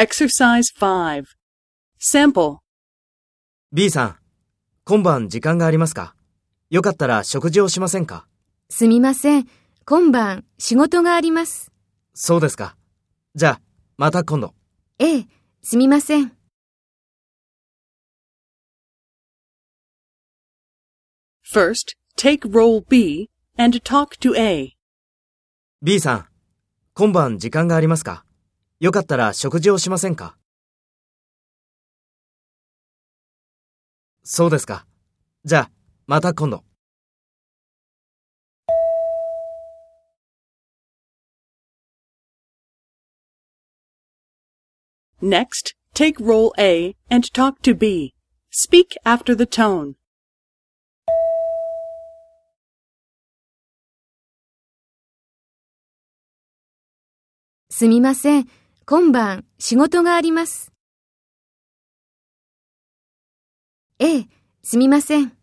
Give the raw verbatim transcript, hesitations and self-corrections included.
Exercise ファイブ Sample B さん、今晩時間がありますか？よかったら食事をしませんか？すみません。今晩仕事があります。そうですか。じゃあ、また今度。ええ、すみません。First, take role B and talk to A. B さん、今晩時間がありますか？よかったら食事をしませんか？そうですか。じゃあ、また今度。Next, take role A and talk to B. Speak after the tone.すみません。今晩、仕事があります。ええ、すみません。